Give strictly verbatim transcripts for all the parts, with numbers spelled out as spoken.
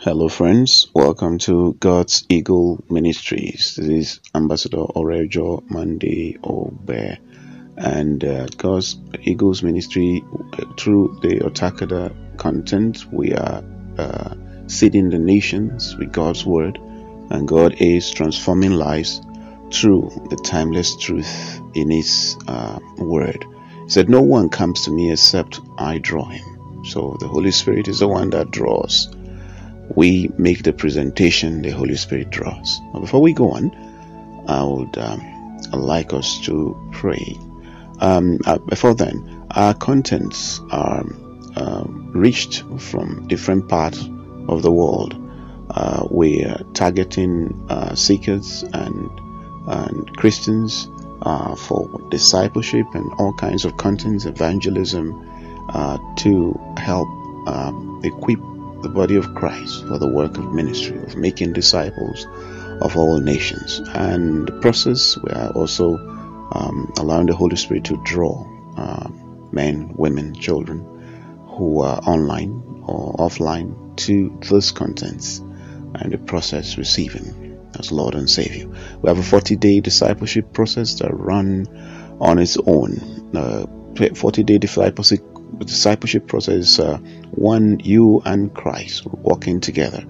Hello friends, welcome to God's Eagle Ministries. This is Ambassador Oredo Monday Obe, and uh, God's Eagles Ministry, through the Otakada content, we are uh, seeding the nations with God's Word, and God is transforming lives through the timeless truth in His uh, Word. He said, "No one comes to me except I draw him." So the Holy Spirit is the one that draws. We make the presentation, the Holy Spirit draws. Now, before we go on, I would um, like us to pray. Um, uh, before then, our contents are uh, reached from different parts of the world. Uh, we are targeting uh, seekers and, and Christians uh, for discipleship and all kinds of contents, evangelism, uh, to help uh, equip the body of Christ for the work of ministry, of making disciples of all nations. And the process, we are also um, allowing the Holy Spirit to draw uh, men, women, children who are online or offline to those contents, and the process receiving as Lord and Savior. We have a forty-day discipleship process that run on its own. Uh, forty-day discipleship The discipleship process, uh, one, you and Christ walking together.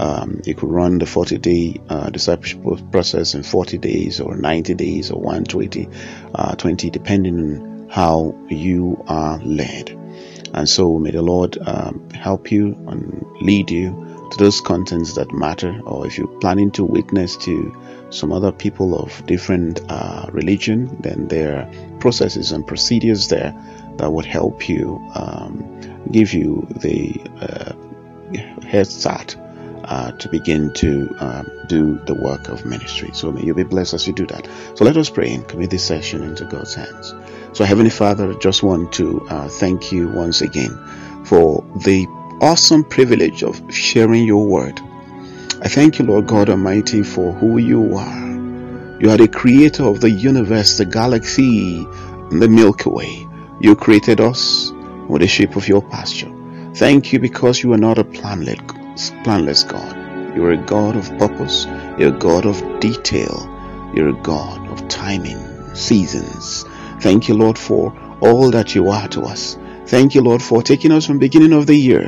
Um, you could run the forty-day uh, discipleship process in forty days or ninety days or one hundred twenty, uh, twenty, depending on how you are led. And so may the Lord um, help you and lead you to those contents that matter. Or if you're planning to witness to some other people of different uh, religion, then there are processes and procedures there that would help you, um, give you the uh, head start uh, to begin to uh, do the work of ministry. So may you be blessed as you do that. So let us pray and commit this session into God's hands. So Heavenly Father, I just want to uh, thank you once again for the awesome privilege of sharing your word. I thank you, Lord God Almighty, for who you are. You are the creator of the universe, the galaxy, and the Milky Way. You created us with the shape of your pasture. Thank you, because you are not a planless God. You are a God of purpose. You're a God of detail. You're a God of timing, seasons. Thank you, Lord, for all that you are to us. Thank you, Lord, for taking us from the beginning of the year,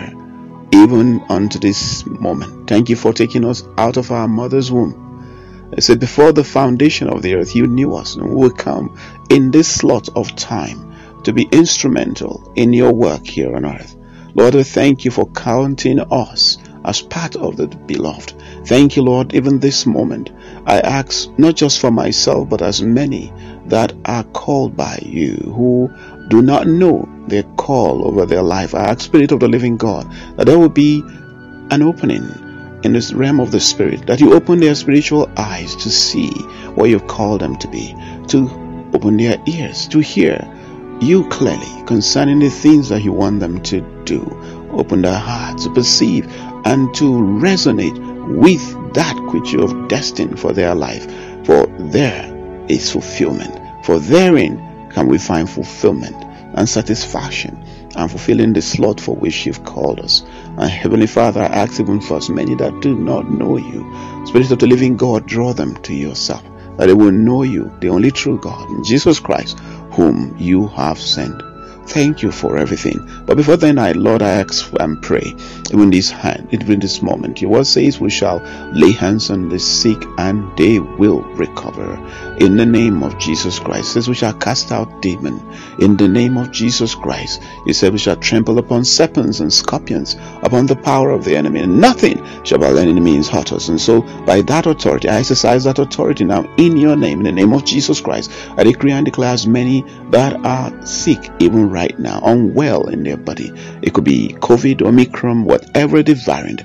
even unto this moment. Thank you for taking us out of our mother's womb. It said, before the foundation of the earth, you knew us, and we will come in this slot of time to be instrumental in your work here on earth. Lord, we thank you for counting us as part of the beloved. Thank you, Lord, even this moment. I ask not just for myself, but as many that are called by you, who do not know their call over their life. I ask, Spirit of the living God, that there will be an opening in this realm of the Spirit, that you open their spiritual eyes to see what you've called them to be, to open their ears to hear you clearly concerning the things that you want them to do. Open their hearts to perceive and to resonate with that which you have destined for their life. For there is fulfillment. For therein can we find fulfillment and satisfaction, and fulfilling the slot for which you've called us. And Heavenly Father, I ask even for as many that do not know you. Spirit of the living God, draw them to yourself, that they will know you, the only true God, in Jesus Christ, whom you have sent. Thank you for everything. But before then, I, Lord, I ask and pray, even this hand, even this moment, your word says we shall lay hands on the sick and they will recover. In the name of Jesus Christ, it says we shall cast out demons. In the name of Jesus Christ, you said we shall trample upon serpents and scorpions, upon the power of the enemy, and nothing shall by any means hurt us. And so, by that authority, I exercise that authority now in your name, in the name of Jesus Christ. I decree and declare as many that are sick, even right now, unwell in their body. It could be COVID, Omicron, whatever the variant,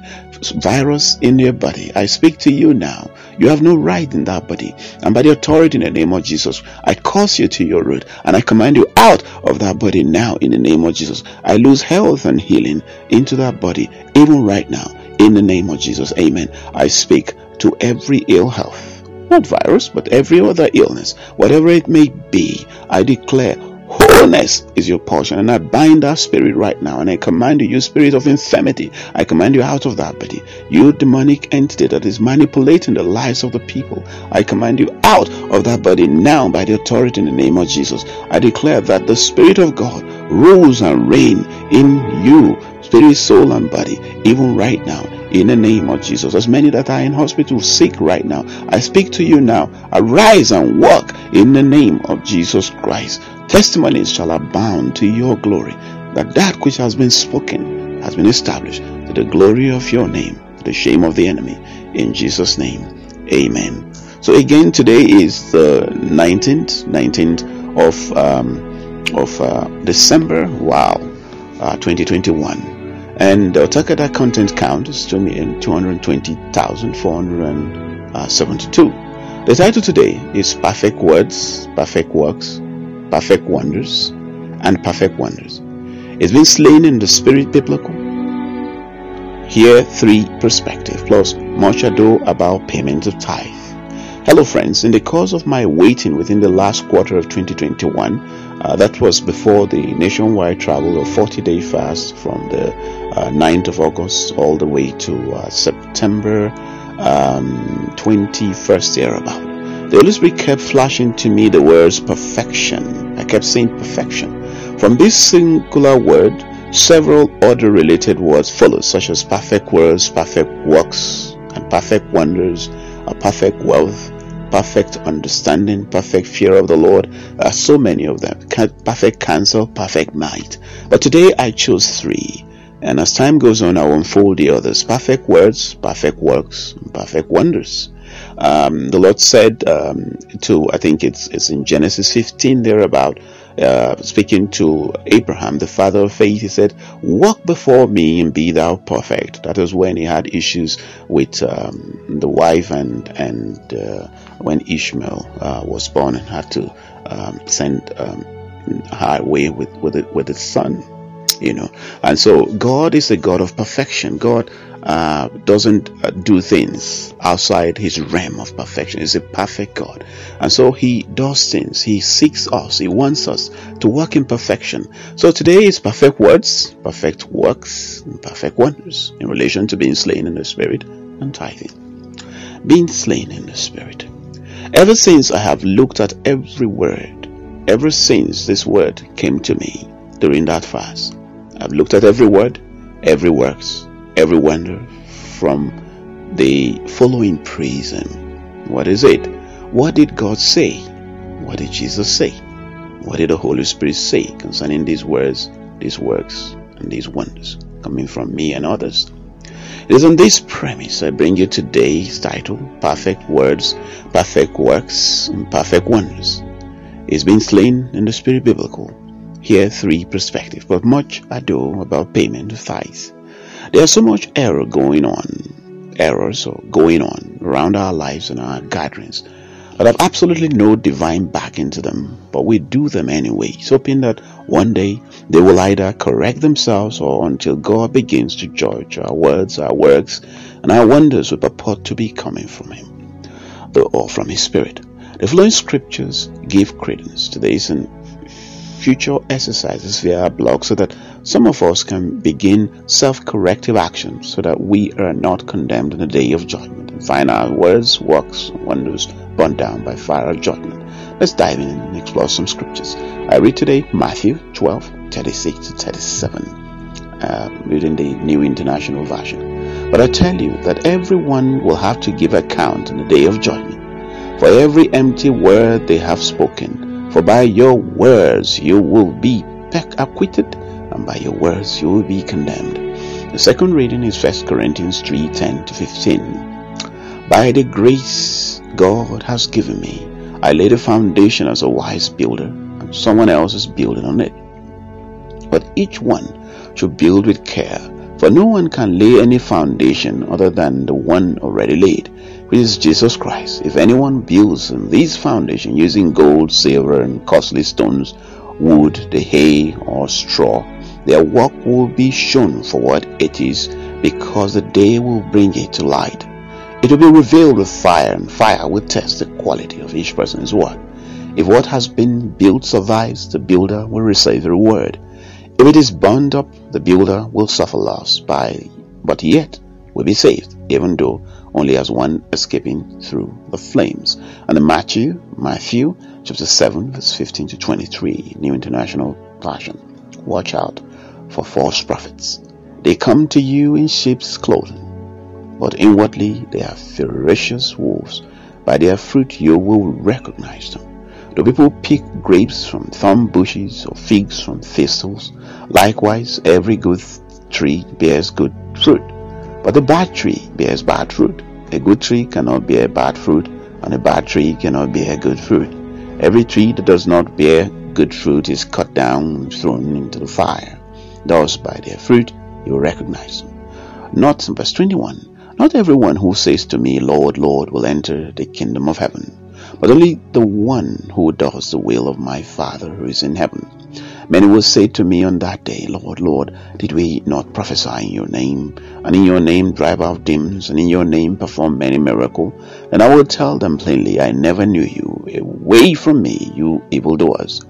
virus in their body. I speak to you now. You have no right in that body. And by the authority in the name of Jesus, I cause you to your root, and I command you out of that body now in the name of Jesus. I lose health and healing into that body, even right now, in the name of Jesus. Amen. I speak to every ill health. Not virus, but every other illness, whatever it may be, I declare, who Illness is your portion. And I bind that spirit right now. And I command you, you spirit of infirmity, I command you out of that body. You demonic entity that is manipulating the lives of the people, I command you out of that body now by the authority in the name of Jesus. I declare that the Spirit of God rules and reigns in you, spirit, soul, and body, even right now. In the name of Jesus, as many that are in hospital sick right now, I speak to you now. Arise and walk in the name of Jesus Christ. Testimonies shall abound to your glory, that that which has been spoken has been established to the glory of your name, to the shame of the enemy. In Jesus' name, amen. So again, today is the nineteenth, nineteenth of um, of uh, December. Wow, uh, twenty twenty-one. And the Otakada content count is two million two hundred twenty thousand four hundred seventy-two. The title today is Perfect Words, Perfect Works, Perfect Wonders, and Perfect Wonders. It's been slain in the spirit biblical. Here, three perspectives, plus much ado about payment of tithe. Hello friends, in the course of my waiting within the last quarter of twenty twenty-one, Uh, that was before the nationwide travel of forty-day fast from the uh, ninth of August all the way to uh, September um, twenty-first, thereabout. The Holy Spirit kept flashing to me the words perfection. I kept saying perfection. From this singular word, several other related words follow, such as perfect words, perfect works, and perfect wonders, a perfect wealth, perfect understanding, perfect fear of the Lord. There are so many of them. Perfect counsel, perfect might. But today I chose three. And as time goes on, I will unfold the others. Perfect words, perfect works, perfect wonders. Um, the Lord said um, to, I think it's, it's in Genesis fifteen thereabout, uh, speaking to Abraham, the father of faith, he said, walk before me and be thou perfect. That was when he had issues with um, the wife and, and uh, when Ishmael uh, was born and had to um, send um, her away with, with, it, with his son. You know, and so God is a God of perfection. God uh, doesn't uh, do things outside his realm of perfection. He's a perfect God. And so he does things. He seeks us. He wants us to work in perfection. So today is perfect words, perfect works, and perfect wonders in relation to being slain in the Spirit and tithing. Being slain in the Spirit. Ever since I have looked at every word, ever since this word came to me during that fast, I've looked at every word, every works, every wonder from the following prism. What is it? What did God say? What did Jesus say? What did the Holy Spirit say concerning these words, these works, and these wonders coming from me and others? It is on this premise I bring you today's title, Perfect Words, Perfect Works, and Perfect Wonders. It's been slain in the Spirit Biblical. Here three perspectives, but much ado about payment of tithes. There's so much error going on, errors or going on around our lives and our gatherings that have absolutely no divine backing to them, but we do them anyway, hoping that one day they will either correct themselves or until God begins to judge our words, our works, and our wonders will purport to be coming from Him or from His Spirit. The following scriptures give credence to this and future exercises via our blog so that some of us can begin self-corrective action so that we are not condemned in the day of judgment and find our words, works, and wonders burnt down by fire of judgment. Let's dive in and explore some scriptures. I read today Matthew twelve, thirty-six to thirty-seven, uh, reading the New International Version. But I tell you that everyone will have to give account in the day of judgment for every empty word they have spoken. For by your words you will be acquitted, and by your words you will be condemned. The second reading is First Corinthians three, ten to fifteen. By the grace God has given me, I laid a foundation as a wise builder, and someone else is building on it. But each one should build with care, for no one can lay any foundation other than the one already laid, which is Jesus Christ. If anyone builds on this foundation using gold, silver, and costly stones, wood, the hay, or straw, their work will be shown for what it is, because the day will bring it to light. It will be revealed with fire, and fire will test the quality of each person's work. If what has been built survives, the builder will receive a reward. If it is burned up, the builder will suffer loss, by, but yet will be saved, even though only as one escaping through the flames. And in Matthew, Matthew chapter seven, verse fifteen to twenty-three, New International Version. Watch out for false prophets. They come to you in sheep's clothing, but inwardly they are ferocious wolves. By their fruit you will recognize them. Do people pick grapes from thorn bushes or figs from thistles? Likewise, every good tree bears good fruit, but a bad tree bears bad fruit. A good tree cannot bear bad fruit, and a bad tree cannot bear good fruit. Every tree that does not bear good fruit is cut down and thrown into the fire. Thus, by their fruit you will recognize them. Not, verse twenty-one, not everyone who says to me, Lord, Lord, will enter the kingdom of heaven, but only the one who does the will of my Father who is in heaven. Many will say to me on that day, Lord, Lord, did we not prophesy in your name, and in your name drive out demons, and in your name perform many miracles? And I will tell them plainly, I never knew you. Away from me, you evildoers.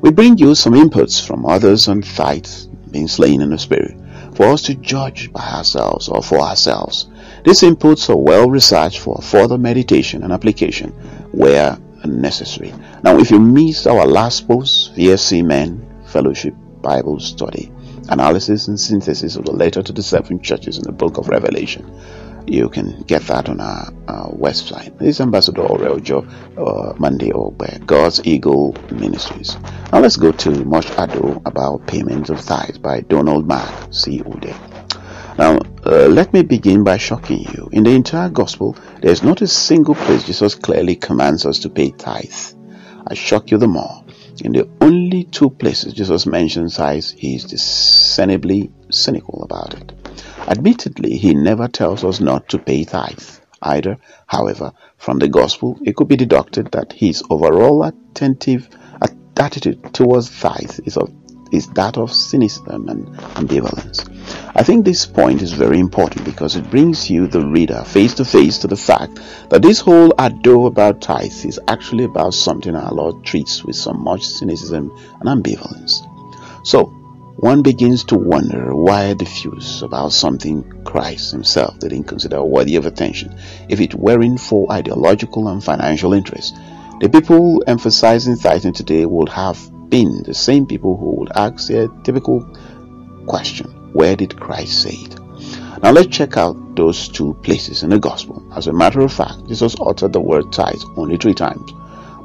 We bring you some inputs from others on fight, being slain in the spirit, for us to judge by ourselves or for ourselves. These inputs are well researched for further meditation and application where necessary. Now, if you missed our last post, V S C Men Fellowship Bible Study, Analysis and Synthesis of the Letter to the Seven Churches in the Book of Revelation, you can get that on our, our website. This is Ambassador Oredo Monday Obe, God's Eagle Ministries. Now, let's go to Much Ado About Payment of Tithes by Donald Mack, C O D. Now, uh, let me begin by shocking you. In the entire gospel, there is not a single place Jesus clearly commands us to pay tithes. I shock you the more. In the only two places Jesus mentions tithes, he is discernibly cynical about it. Admittedly, he never tells us not to pay tithes either. However, from the gospel, it could be deducted that his overall attentive attitude towards tithes is of is that of cynicism and ambivalence. I think this point is very important because it brings you, the reader, face to face to the fact that this whole ado about tithes is actually about something our Lord treats with so much cynicism and ambivalence. So, one begins to wonder why diffuse about something Christ himself didn't consider worthy of attention if it weren't for ideological and financial interests. The people emphasizing tithing today would have been the same people who would ask their typical question, where did Christ say it? Now let's check out those two places in the gospel. As a matter of fact, Jesus uttered the word tithe only three times,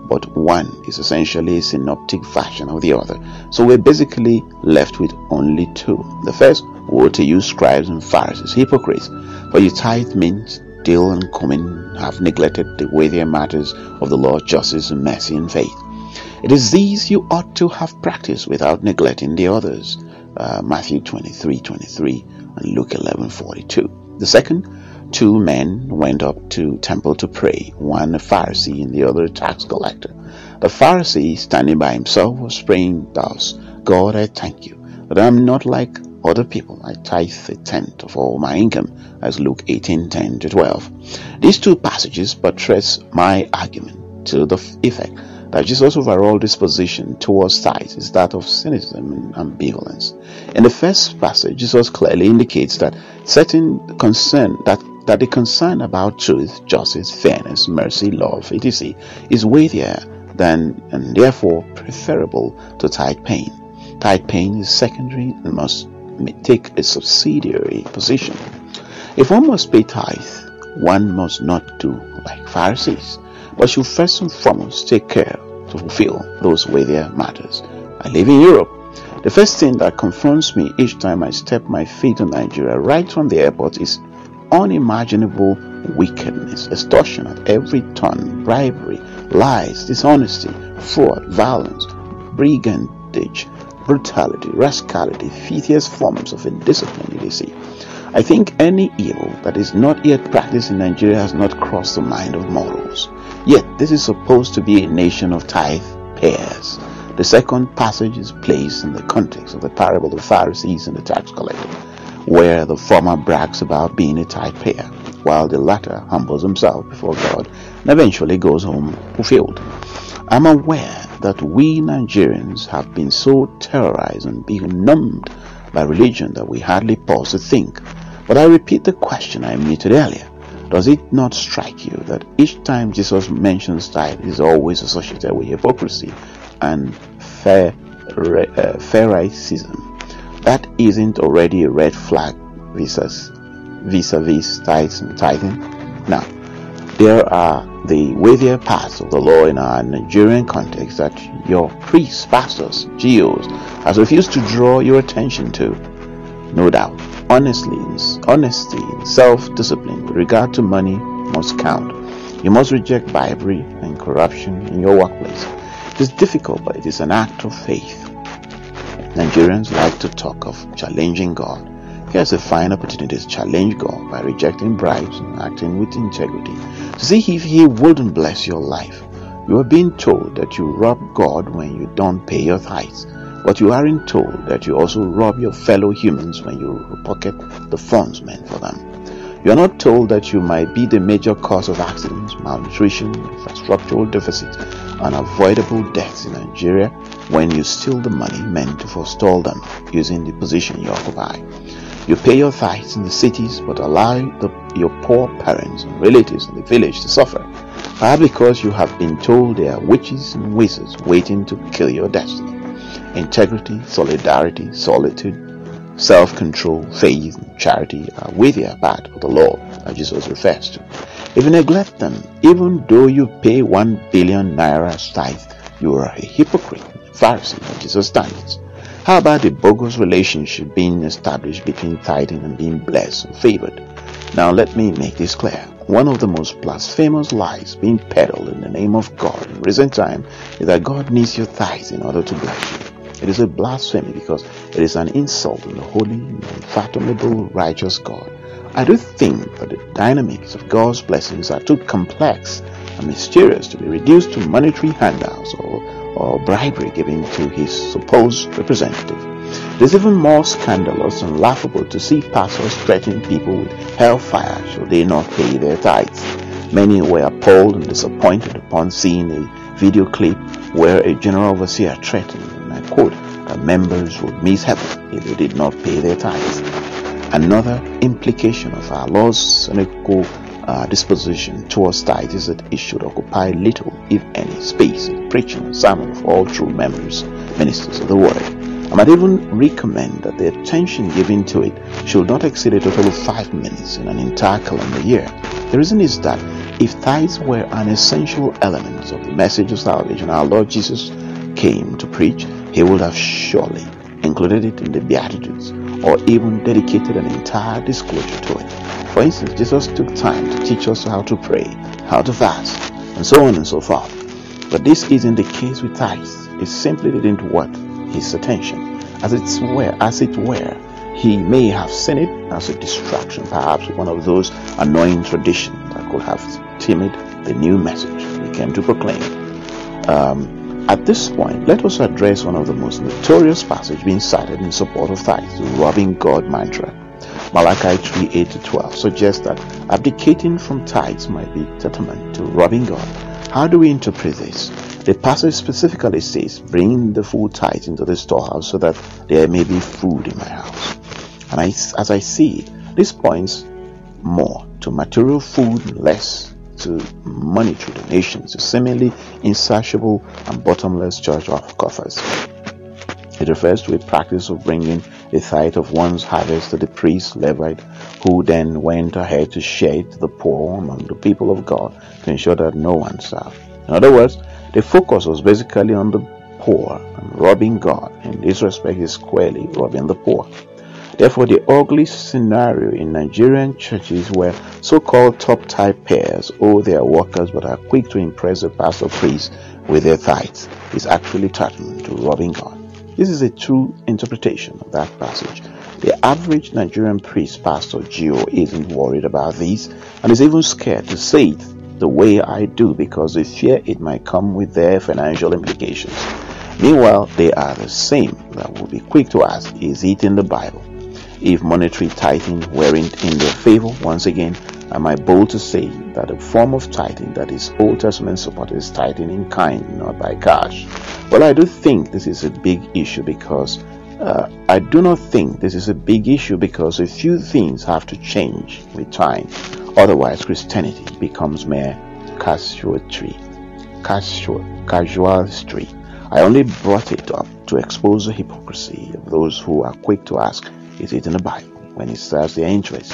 but one is essentially a synoptic version of the other, so we're basically left with only two. The first, woe to you scribes and Pharisees, hypocrites, for your tithe means dill and cumin have neglected the weightier matters of the law, justice and mercy and faith. It is these you ought to have practiced without neglecting the others. Uh, Matthew twenty-three twenty-three and Luke eleven forty-two. The second, two men went up to temple to pray, one a Pharisee and the other a tax collector. The Pharisee, standing by himself, was praying thus, God, I thank you that I am not like other people. I tithe a tenth of all my income, as Luke eighteen ten to twelve. These two passages buttress my argument to the effect that Jesus' overall disposition towards tithes is that of cynicism and ambivalence. In the first passage, Jesus clearly indicates that certain concern that, that the concern about truth, justice, fairness, mercy, love, et cetera is weightier than and therefore preferable to tithe paying. Tithe paying is secondary and must take a subsidiary position. If one must pay tithe, one must not do like Pharisees, but should first and foremost take care to fulfill those weightier matters. I live in Europe. The first thing that confronts me each time I step my feet in Nigeria, right from the airport, is unimaginable wickedness, extortion at every turn, bribery, lies, dishonesty, fraud, violence, brigandage, brutality, rascality, fetish forms of indiscipline, you see. I think any evil that is not yet practiced in Nigeria has not crossed the mind of mortals. Yet, this is supposed to be a nation of tithe payers. The second passage is placed in the context of the parable of the Pharisees and the tax collector, where the former brags about being a tithe payer, while the latter humbles himself before God and eventually goes home fulfilled. I'm aware that we Nigerians have been so terrorized and being numbed by religion that we hardly pause to think. But I repeat the question I made earlier. Does it not strike you that each time Jesus mentions tithe is always associated with hypocrisy and fair, uh, phariseeism? That isn't already a red flag vis-a-vis, vis-a-vis tithes and tithing? Now, there are the weightier parts of the law in our Nigerian context that your priests, pastors, G Os has refused to draw your attention to. No doubt, honestly, honesty and self-discipline with regard to money must count. You must reject bribery and corruption in your workplace. It is difficult, but it is an act of faith. Nigerians like to talk of challenging God. Here's a fine opportunity to challenge God by rejecting bribes and acting with integrity to see if He wouldn't bless your life. You are being told that you rob God when you don't pay your tithes, but you aren't told that you also rob your fellow humans when you pocket the funds meant for them. You are not told that you might be the major cause of accidents, malnutrition, infrastructural deficits, and avoidable deaths in Nigeria when you steal the money meant to forestall them using the position you occupy. You pay your tithes in the cities, but allow the, your poor parents and relatives in the village to suffer, perhaps because you have been told there are witches and wizards waiting to kill your destiny. Integrity, solidarity, solitude, self-control, faith, and charity are weightier part of the law that Jesus refers to. If you neglect them, even though you pay one billion naira tithe, you are a hypocrite, a Pharisee by Jesus' standards. How about the bogus relationship being established between tithing and being blessed and favored? Now let me make this clear. One of the most blasphemous lies being peddled in the name of God in recent time is that God needs your tithes in order to bless you. It is a blasphemy because it is an insult to the holy and unfathomable righteous God. I do think that the dynamics of God's blessings are too complex and mysterious to be reduced to monetary handouts or or bribery given to his supposed representative. It is even more scandalous and laughable to see pastors threatening people with hellfire should they not pay their tithes. Many were appalled and disappointed upon seeing a video clip where a general overseer threatened, and I quote, that members would miss heaven if they did not pay their tithes. Another implication of our Lord's cynical Uh, disposition towards tithe is that it should occupy little, if any, space in preaching and sermon of all true members, ministers of the word. I might even recommend that the attention given to it should not exceed a total of five minutes in an entire calendar year. The reason is that if tithes were an essential element of the message of salvation our Lord Jesus came to preach, He would have surely included it in the Beatitudes or even dedicated an entire disclosure to it. For instance, Jesus took time to teach us how to pray, how to fast, and so on and so forth. But this isn't the case with tithes. It simply didn't worth his attention. As it were, as it were, he may have seen it as a distraction, perhaps one of those annoying traditions that could have timid the new message he came to proclaim. Um, at this point, let us address one of the most notorious passages being cited in support of tithes, the robbing God mantra. Malachi three eight to twelve suggests that abdicating from tithes might be tantamount to robbing God. How do we interpret this? The passage specifically says, "Bring the full tithe into the storehouse so that there may be food in my house." And I, as I see it, this points more to material food and less to monetary donations, to seemingly insatiable and bottomless church coffers. It refers to a practice of bringing a tithe of one's harvest to the priest, Levite, who then went ahead to share it to the poor among the people of God to ensure that no one starved. In other words, the focus was basically on the poor and robbing God. In this respect, is squarely robbing the poor. Therefore, the ugly scenario in Nigerian churches where so-called top-type payers owe their workers but are quick to impress the pastor priest with their tithes is actually tantamount to robbing God. This is a true interpretation of that passage. The average Nigerian priest, pastor, G O isn't worried about this and is even scared to say it the way I do because they fear it might come with their financial implications. Meanwhile, they are the same that will be quick to ask, is it in the Bible? If monetary tithing weren't in their favor, once again, Am I bold to say that the form of tithing that is Old Testament supported is tithing in kind, not by cash? Well, I do think this is a big issue because uh, I do not think this is a big issue because a few things have to change with time. Otherwise, Christianity becomes mere casuistry. Casual, casuistry. I only brought it up to expose the hypocrisy of those who are quick to ask, is it in the Bible, when it serves their interest.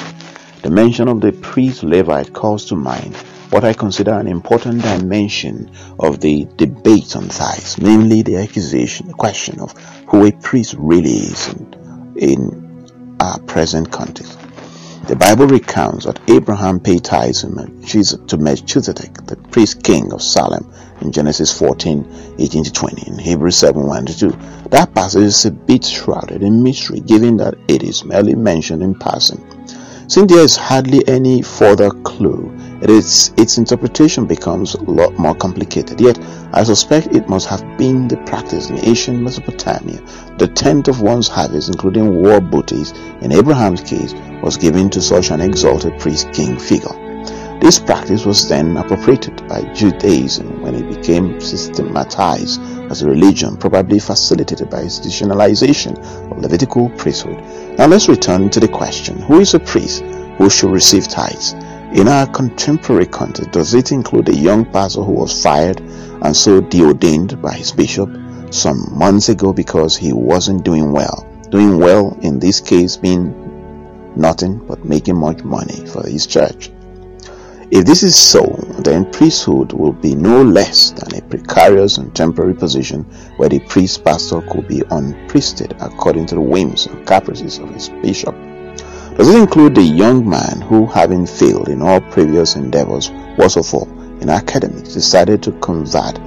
The mention of the priest Levite calls to mind what I consider an important dimension of the debate on tithes, namely the accusation, the question of who a priest really is in, in our present context. The Bible recounts that Abraham paid tithes to Melchizedek, the priest king of Salem, in Genesis fourteen, eighteen to twenty, in Hebrews seven, one to two. That passage is a bit shrouded in mystery, given that it is merely mentioned in passing. Since there is hardly any further clue, it is, its interpretation becomes a lot more complicated. Yet, I suspect it must have been the practice in ancient Mesopotamia. The tenth of one's harvest, including war booties, in Abraham's case, was given to such an exalted priest-king figure. This practice was then appropriated by Judaism when it became systematized as a religion, probably facilitated by institutionalization of Levitical priesthood. Now let's return to the question, who is a priest who should receive tithes? In our contemporary context, does it include a young pastor who was fired and so deordained by his bishop some months ago because he wasn't doing well? Doing well in this case being nothing but making much money for his church. If this is so, then priesthood will be no less than a precarious and temporary position where the priest pastor could be unpriested according to the whims and caprices of his bishop. Does it include the young man who, having failed in all previous endeavors, was so far in academics, decided to convert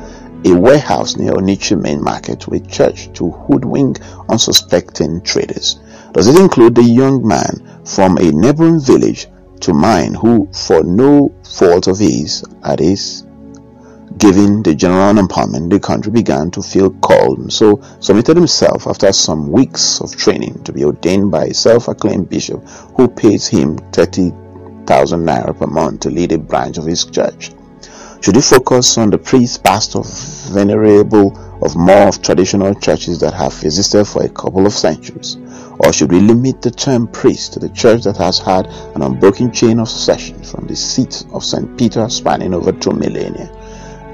a warehouse near Onitsha main market to a church to hoodwink unsuspecting traders? Does it include the young man from a neighboring village to mine who, for no fault of his, at his giving the general unemployment, the country began to feel called, so submitted himself after some weeks of training to be ordained by a self-acclaimed bishop who pays him thirty thousand naira per month to lead a branch of his church? Should he focus on the priest, pastor, venerable of more of traditional churches that have existed for a couple of centuries? Or should we limit the term priest to the church that has had an unbroken chain of succession from the seat of Saint Peter spanning over two millennia,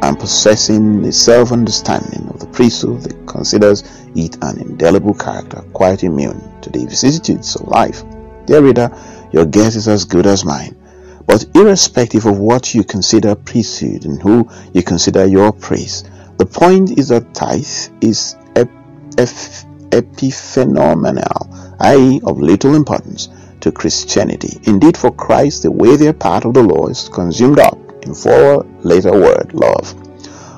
and possessing a self-understanding of the priesthood that considers it an indelible character quite immune to the vicissitudes of life? Dear reader, your guess is as good as mine. But irrespective of what you consider priesthood and who you consider your priest, the point is that tithe is ep- ep- epiphenomenal, that is of little importance to Christianity. Indeed, for Christ, the way their part of the law is consumed up in four later word, love.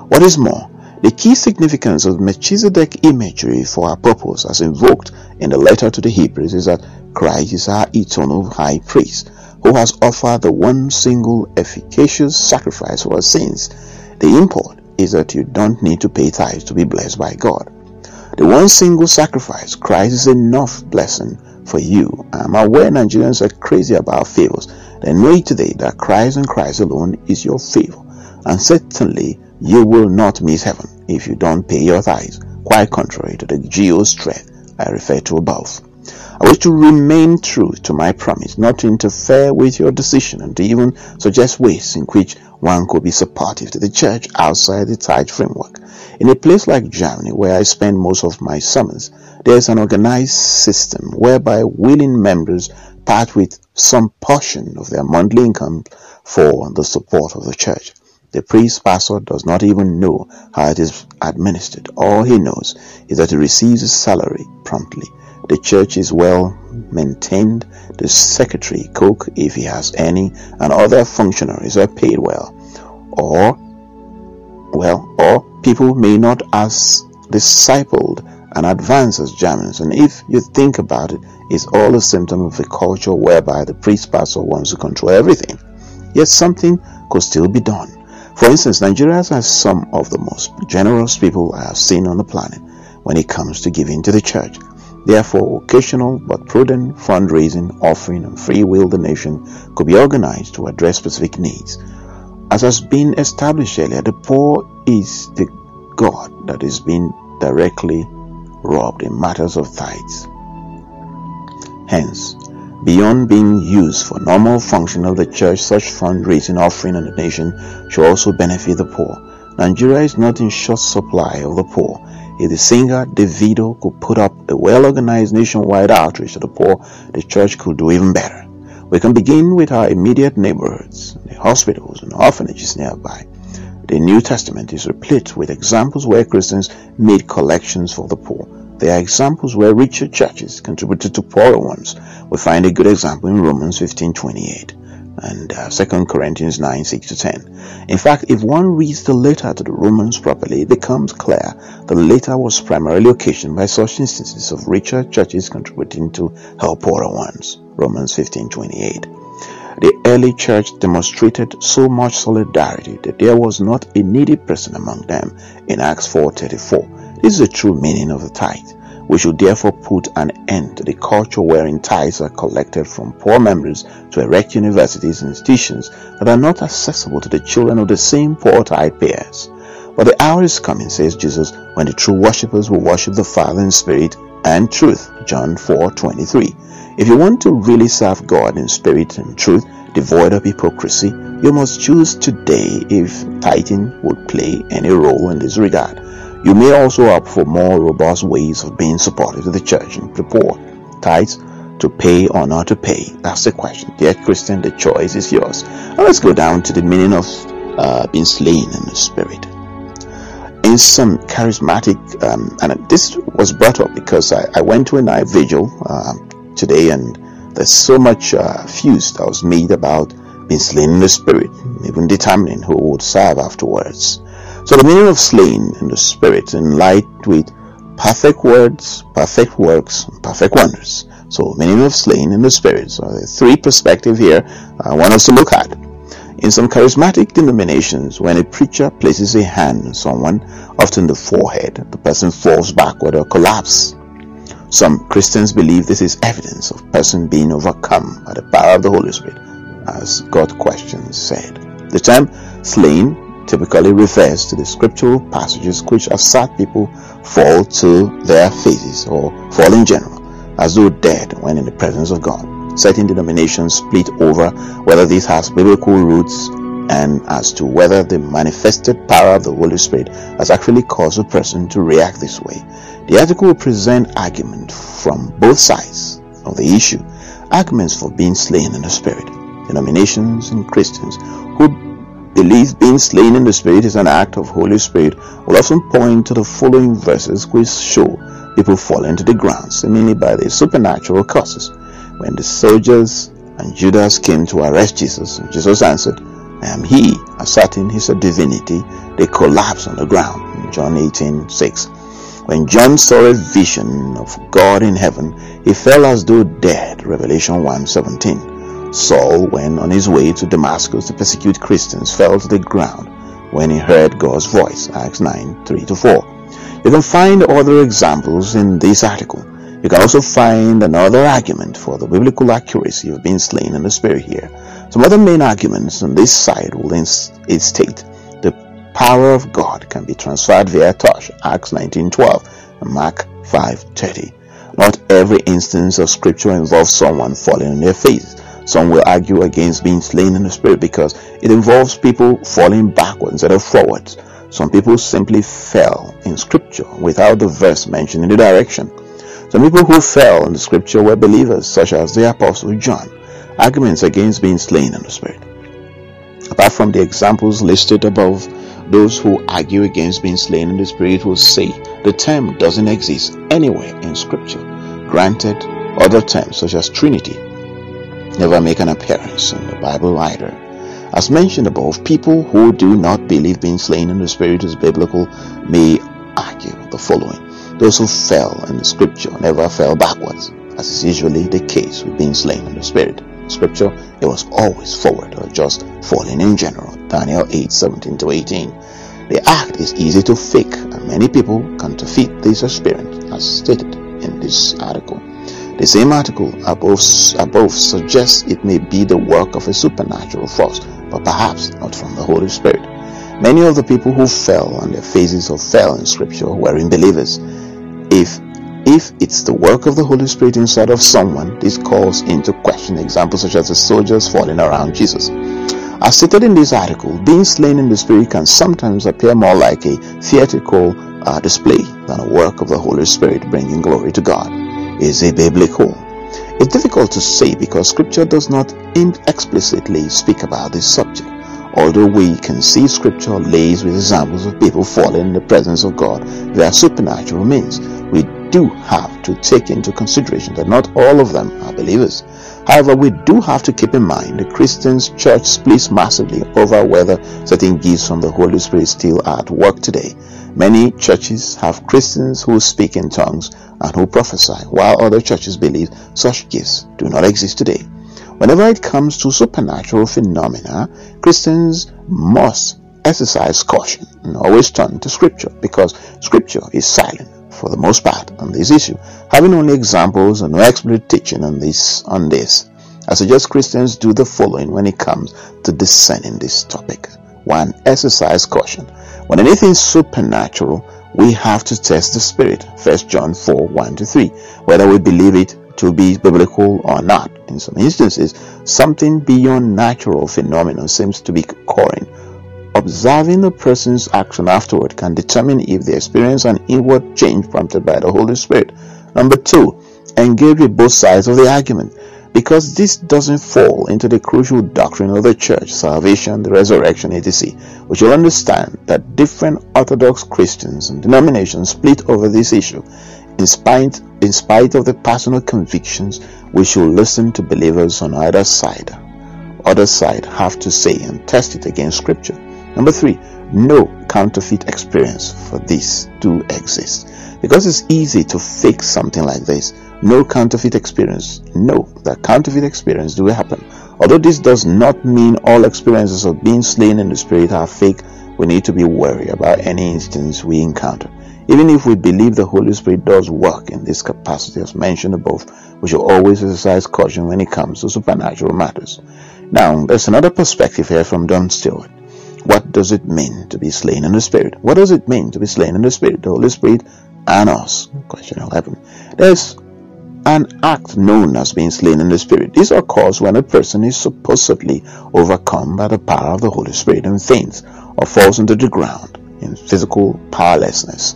What is more, the key significance of Melchizedek imagery for our purpose as invoked in the letter to the Hebrews is that Christ is our eternal high priest who has offered the one single efficacious sacrifice for our sins. The import is that you don't need to pay tithes to be blessed by God. The one single sacrifice, Christ, is enough blessing for you. I'm aware Nigerians are crazy about favors. Then know today that Christ and Christ alone is your favor. And certainly you will not miss heaven if you don't pay your tithes, quite contrary to the Jews' threat I referred to above. I wish to remain true to my promise not to interfere with your decision and to even suggest ways in which one could be supportive to the church outside the tithe framework. In a place like Germany, where I spend most of my summers, there is an organized system whereby willing members part with some portion of their monthly income for the support of the church. The priest pastor does not even know how it is administered. All he knows is that he receives a salary promptly. The church is well maintained, the secretary, cook if he has any, and other functionaries are paid well. Or, well, or people may not as discipled and advanced as Germans, and if you think about it, it's all a symptom of a culture whereby the priest pastor wants to control everything. Yet something could still be done. For instance, Nigerians are some of the most generous people I have seen on the planet when it comes to giving to the church. Therefore, occasional but prudent fundraising, offering, and free will donation could be organized to address specific needs. As has been established earlier, the poor is the God that is being directly robbed in matters of tithes. Hence, beyond being used for normal function of the church, such fundraising, offering, and donation should also benefit the poor. Nigeria is not in short supply of the poor. If the singer Davido could put up a well-organized nationwide outreach to the poor, the church could do even better. We can begin with our immediate neighborhoods, the hospitals and orphanages nearby. The New Testament is replete with examples where Christians made collections for the poor. There are examples where richer churches contributed to poorer ones. We find a good example in Romans fifteen twenty-eight and uh, Second Corinthians nine six to ten. In fact, if one reads the letter to the Romans properly, it becomes clear the letter was primarily occasioned by such instances of richer churches contributing to help poorer ones. Romans fifteen twenty-eight. The early church demonstrated so much solidarity that there was not a needy person among them in Acts four thirty-four. This is the true meaning of the tithe. We should therefore put an end to the culture wherein tithes are collected from poor members to erect universities and institutions that are not accessible to the children of the same poor tithe payers. But the hour is coming, says Jesus, when the true worshippers will worship the Father in spirit and truth. John four twenty-three. If you want to really serve God in spirit and truth, devoid of hypocrisy, you must choose today if tithing would play any role in this regard. You may also opt for more robust ways of being supportive to the church and the poor. Tithes, to pay or not to pay, that's the question. Dear Christian, the choice is yours. Now let's go down to the meaning of uh, being slain in the spirit. In some charismatic, um, and this was brought up because I, I went to a night vigil uh, today, and there's so much uh, fuss that was made about being slain in the spirit, even determining who would serve afterwards. So the meaning of slain in the spirit in light with perfect words, perfect works, and perfect wonders. So meaning of slain in the spirit. So the three perspectives here I want us to look at. In some charismatic denominations, when a preacher places a hand on someone, often the forehead, the person falls backward or collapses. Some Christians believe this is evidence of a person being overcome by the power of the Holy Spirit, as God questions said. The term slain typically refers to the scriptural passages which have sad people fall to their faces or fall in general, as though dead when in the presence of God. Certain denominations split over whether this has biblical roots and as to whether the manifested power of the Holy Spirit has actually caused a person to react this way. The article will present arguments from both sides of the issue, arguments for being slain in the Spirit. Denominations and Christians who believe being slain in the Spirit is an act of Holy Spirit will often point to the following verses which show people falling to the ground, seemingly by their supernatural causes. When the soldiers and Judas came to arrest Jesus, Jesus answered, "I am he," asserting his divinity, they collapsed on the ground. John eighteen six. When John saw a vision of God in heaven, he fell as though dead. Revelation one seventeen. Saul, when on his way to Damascus to persecute Christians, fell to the ground when he heard God's voice, Acts nine three to four. You can find other examples in this article. You can also find another argument for the biblical accuracy of being slain in the Spirit here. Some other main arguments on this side will state the power of God can be transferred via touch, Acts nineteen twelve and Mark five thirty. Not every instance of scripture involves someone falling on their face. Some will argue against being slain in the Spirit because it involves people falling backwards instead of forwards. Some people simply fell in Scripture without the verse mentioning the direction. Some people who fell in the Scripture were believers, such as the Apostle John. Arguments against being slain in the Spirit. Apart from the examples listed above, those who argue against being slain in the Spirit will say the term doesn't exist anywhere in Scripture. Granted, other terms such as Trinity never make an appearance in the Bible either. As mentioned above, people who do not believe being slain in the Spirit is biblical may argue the following. Those who fell in the Scripture never fell backwards, as is usually the case with being slain in the Spirit. In Scripture, it was always forward or just falling in general. Daniel eight seventeen to eighteen. The act is easy to fake, and many people counterfeit this experience, as stated in read this article. The same article above, above suggests it may be the work of a supernatural force, but perhaps not from the Holy Spirit. Many of the people who fell on their faces or fell in Scripture were unbelievers. If if it's the work of the Holy Spirit inside of someone, this calls into question examples such as the soldiers falling around Jesus. As stated in this article, being slain in the Spirit can sometimes appear more like a theatrical uh, display than a work of the Holy Spirit bringing glory to God. Is a biblical? It's difficult to say because Scripture does not explicitly speak about this subject, although we can see Scripture lays with examples of people falling in the presence of God via supernatural means. We do have to take into consideration that not all of them are believers. However, we do have to keep in mind the Christian church splits massively over whether certain gifts from the Holy Spirit is still at work today. Many churches have Christians who speak in tongues and who prophesy, while other churches believe such gifts do not exist today. Whenever it comes to supernatural phenomena, Christians must exercise caution and always turn to Scripture, because Scripture is silent for the most part on this issue, having only examples and no explicit teaching on this. On this, I suggest Christians do the following when it comes to discerning this topic. One, exercise caution. When anything is supernatural, we have to test the Spirit, First John four, one to three, whether we believe it to be biblical or not. In some instances, something beyond natural phenomena seems to be occurring. Observing a person's action afterward can determine if they experience an inward change prompted by the Holy Spirit. Number two, engage with both sides of the argument. Because this doesn't fall into the crucial doctrine of the church, salvation, the resurrection, et cetera, we should understand that different Orthodox Christians and denominations split over this issue. In spite, in spite of the personal convictions, we should listen to believers on either side. Other side have to say and test it against Scripture. Number three, no counterfeit experience, for this to exist. Because it's easy to fake something like this. No counterfeit experience. No, that counterfeit experience do happen. Although this does not mean all experiences of being slain in the Spirit are fake, we need to be wary about any instance we encounter. Even if we believe the Holy Spirit does work in this capacity as mentioned above, we should always exercise caution when it comes to supernatural matters. Now, there's another perspective here from Don Stewart. What does it mean to be slain in the Spirit? What does it mean to be slain in the Spirit, the Holy Spirit, and us? Question eleven. There's an act known as being slain in the Spirit. This occurs when a person is supposedly overcome by the power of the Holy Spirit and faints or falls into the ground in physical powerlessness.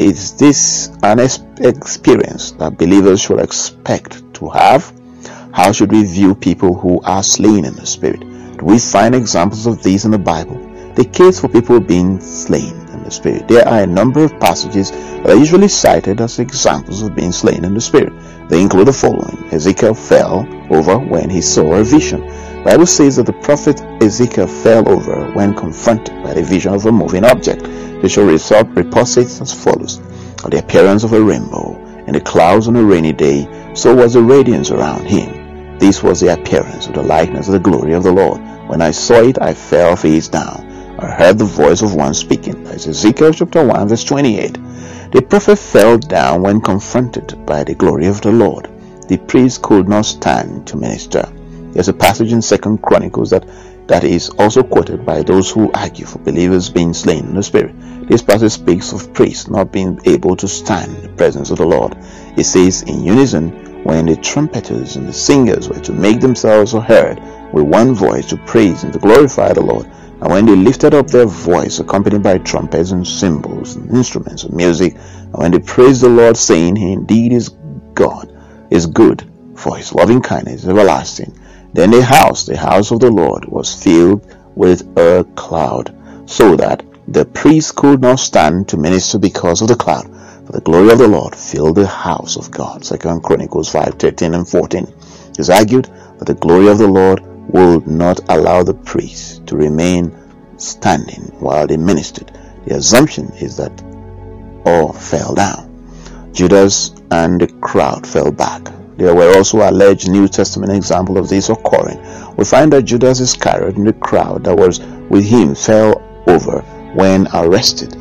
Is this an experience that believers should expect to have? How should we view people who are slain in the Spirit? Do we find examples of these in the Bible? The case for people being slain in the Spirit. There are a number of passages that are usually cited as examples of being slain in the Spirit. They include the following. Ezekiel fell over when he saw a vision. The Bible says that the prophet Ezekiel fell over when confronted by the vision of a moving object. They shall report it as follows. Of the appearance of a rainbow and the clouds on a rainy day, so was the radiance around him. This was the appearance of the likeness of the glory of the Lord. When I saw it, I fell face down. I heard the voice of one speaking. That's Ezekiel chapter one, verse twenty-eight. The prophet fell down when confronted by the glory of the Lord. The priest could not stand to minister. There's a passage in Second Chronicles that, that is also quoted by those who argue for believers being slain in the Spirit. This passage speaks of priests not being able to stand in the presence of the Lord. It says, in unison, when the trumpeters and the singers were to make themselves heard with one voice to praise and to glorify the Lord, and when they lifted up their voice, accompanied by trumpets and cymbals and instruments of music, and when they praised the Lord, saying, He indeed is God, is good, for His loving kindness is everlasting. Then the house, the house of the Lord, was filled with a cloud, so that the priests could not stand to minister because of the cloud. For the glory of the Lord filled the house of God. Second Chronicles five, thirteen and fourteen. It is argued that the glory of the Lord would not allow the priests to remain standing while they ministered. The assumption is that all fell down. Judas and the crowd fell back. There were also alleged New Testament examples of this occurring. We find that Judas Iscariot and the crowd that was with him fell over when arrested,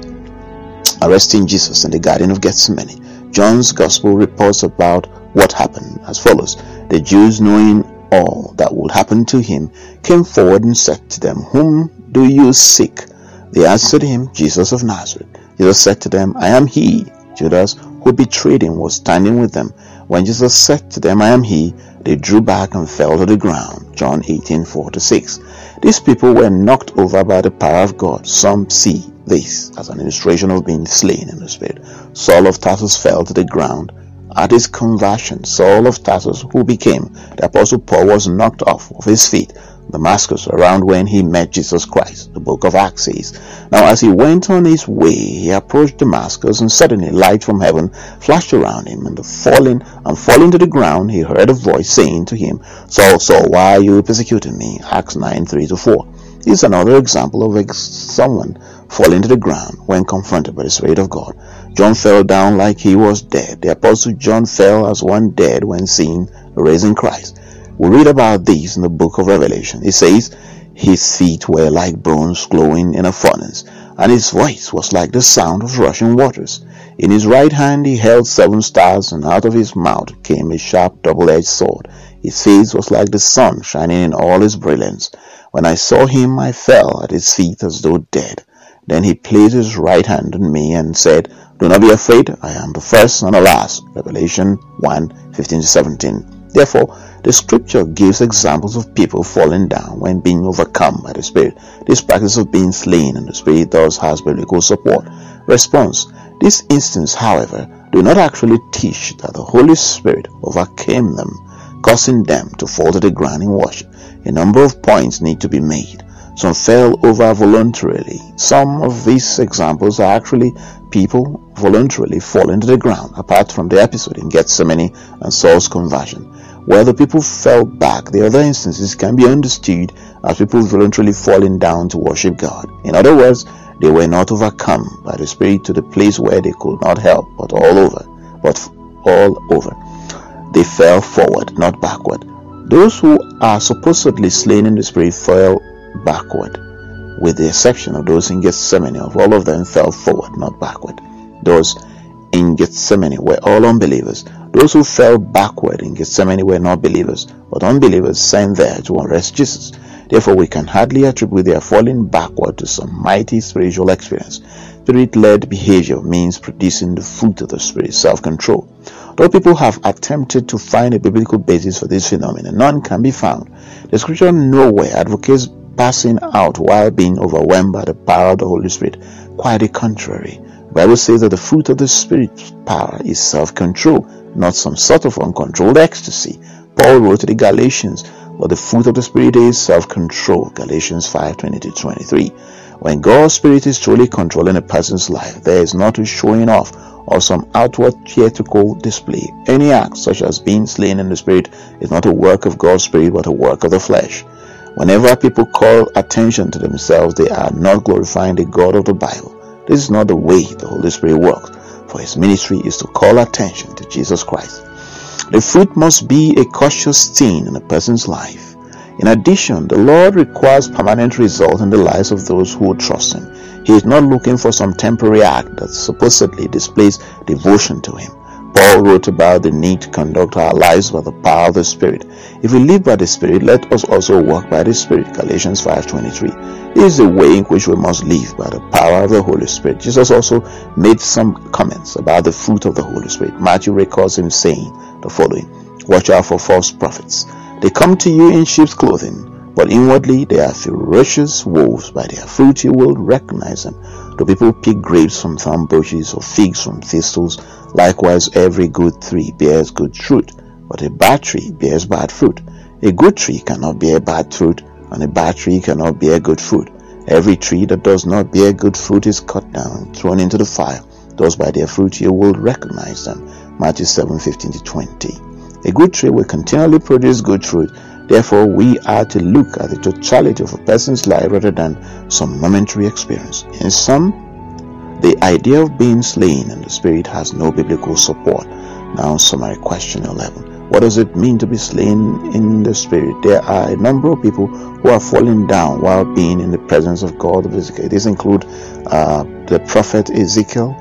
arresting Jesus in the Garden of Gethsemane. John's Gospel reports about what happened as follows. The Jews, knowing all that would happen to him, came forward and said to them, "Whom do you seek?" They answered him, "Jesus of Nazareth." Jesus said to them, "I am he." Judas, who betrayed him, was standing with them. When Jesus said to them, "I am he," they drew back and fell to the ground. John eighteen four to six. These people were knocked over by the power of God. Some see this as an illustration of being slain in the spirit. Saul of Tarsus fell to the ground. At his conversion, Saul of Tarsus, who became the Apostle Paul, was knocked off of his feet, Damascus, around when he met Jesus Christ, the book of Acts says. Now as he went on his way, he approached Damascus, and suddenly light from heaven flashed around him, and falling and falling to the ground, he heard a voice saying to him, "Saul, Saul, why are you persecuting me?" Acts nine three to four. This is another example of ex- someone falling to the ground when confronted by the Spirit of God. John fell down like he was dead. The Apostle John fell as one dead when seeing the risen Christ. We read about this in the book of Revelation. It says, "His feet were like bronze glowing in a furnace, and his voice was like the sound of rushing waters. In his right hand he held seven stars, and out of his mouth came a sharp double-edged sword. His face was like the sun shining in all his brilliance. When I saw him, I fell at his feet as though dead. Then he placed his right hand on me and said, 'Do not be afraid, I am the first and the last.'" Revelation one fifteen to seventeen. Therefore, the scripture gives examples of people falling down when being overcome by the Spirit. This practice of being slain in the Spirit thus has biblical support. Response. This instance, however, do not actually teach that the Holy Spirit overcame them, causing them to fall to the ground in worship. A number of points need to be made. Some fell over voluntarily. Some of these examples are actually people voluntarily falling to the ground, apart from the episode in Gethsemane and Saul's conversion. Where the people fell back, the other instances can be understood as people voluntarily falling down to worship God. In other words, they were not overcome by the Spirit to the place where they could not help but all over, but all over. They fell forward, not backward. Those who are supposedly slain in the Spirit fell backward, with the exception of those in Gethsemane. Of all of them fell forward, not backward. Those in Gethsemane were all unbelievers. Those who fell backward in Gethsemane were not believers, but unbelievers sent there to arrest Jesus. Therefore, we can hardly attribute their falling backward to some mighty spiritual experience. Spirit-led behavior means producing the fruit of the Spirit, self-control. Though people have attempted to find a biblical basis for this phenomenon, none can be found. The scripture nowhere advocates passing out while being overwhelmed by the power of the Holy Spirit. Quite the contrary. The Bible says that the fruit of the Spirit's power is self-control, not some sort of uncontrolled ecstasy. Paul wrote to the Galatians, "But the fruit of the Spirit is self-control," Galatians five twenty to twenty-three. When God's Spirit is truly controlling a person's life, there is not a showing off or some outward theatrical display. Any act, such as being slain in the Spirit, is not a work of God's Spirit, but a work of the flesh. Whenever people call attention to themselves, they are not glorifying the God of the Bible. This is not the way the Holy Spirit works, for his ministry is to call attention to Jesus Christ. The fruit must be a cautious stain in a person's life. In addition, the Lord requires permanent results in the lives of those who trust him. He is not looking for some temporary act that supposedly displays devotion to him. Paul wrote about the need to conduct our lives by the power of the Spirit. If we live by the Spirit, let us also walk by the Spirit. Galatians five twenty-three. This is the way in which we must live, by the power of the Holy Spirit. Jesus also made some comments about the fruit of the Holy Spirit. Matthew records him saying the following, "Watch out for false prophets. They come to you in sheep's clothing, but inwardly they are ferocious wolves. By their fruit you will recognize them. Do people pick grapes from thorn bushes or figs from thistles? Likewise, every good tree bears good fruit, but a bad tree bears bad fruit. A good tree cannot bear bad fruit, and a bad tree cannot bear good fruit. Every tree that does not bear good fruit is cut down and thrown into the fire. Those by their fruit you will recognize them." Matthew seven fifteen to twenty. A good tree will continually produce good fruit. Therefore, we are to look at the totality of a person's life rather than some momentary experience. In sum, the idea of being slain in the Spirit has no biblical support. Now, summary question eleven. What does it mean to be slain in the Spirit? There are a number of people who are falling down while being in the presence of God. These include uh, the prophet Ezekiel,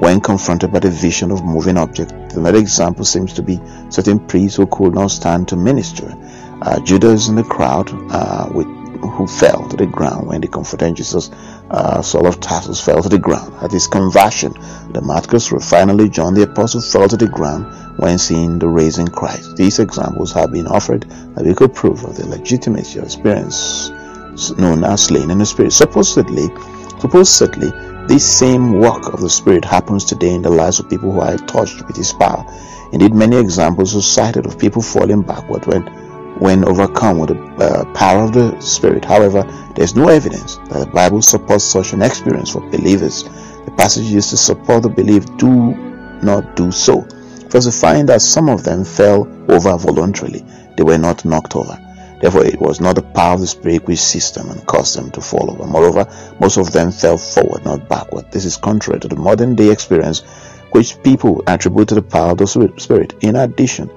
when confronted by the vision of moving objects. Another example seems to be certain priests who could not stand to minister. Uh, Judas in the crowd uh, with, who fell to the ground when they confronted Jesus. Uh, Saul of Tarsus fell to the ground at his conversion. Damascus, finally John the Apostle, fell to the ground when seeing the risen Christ. These examples have been offered as we could prove of the legitimacy of experience known as slain in the Spirit. Supposedly, supposedly, this same work of the Spirit happens today in the lives of people who are touched with His power. Indeed, many examples are cited of people falling backward when, when overcome with the uh, power of the Spirit. However, there is no evidence that the Bible supports such an experience for believers. The passage used to support the belief do not do so. First, we find that some of them fell over voluntarily. They were not knocked over. Therefore, it was not the power of the Spirit which seized them and caused them to fall over. Moreover, most of them fell forward, not backward. This is contrary to the modern-day experience which people attribute to the power of the Spirit. In addition,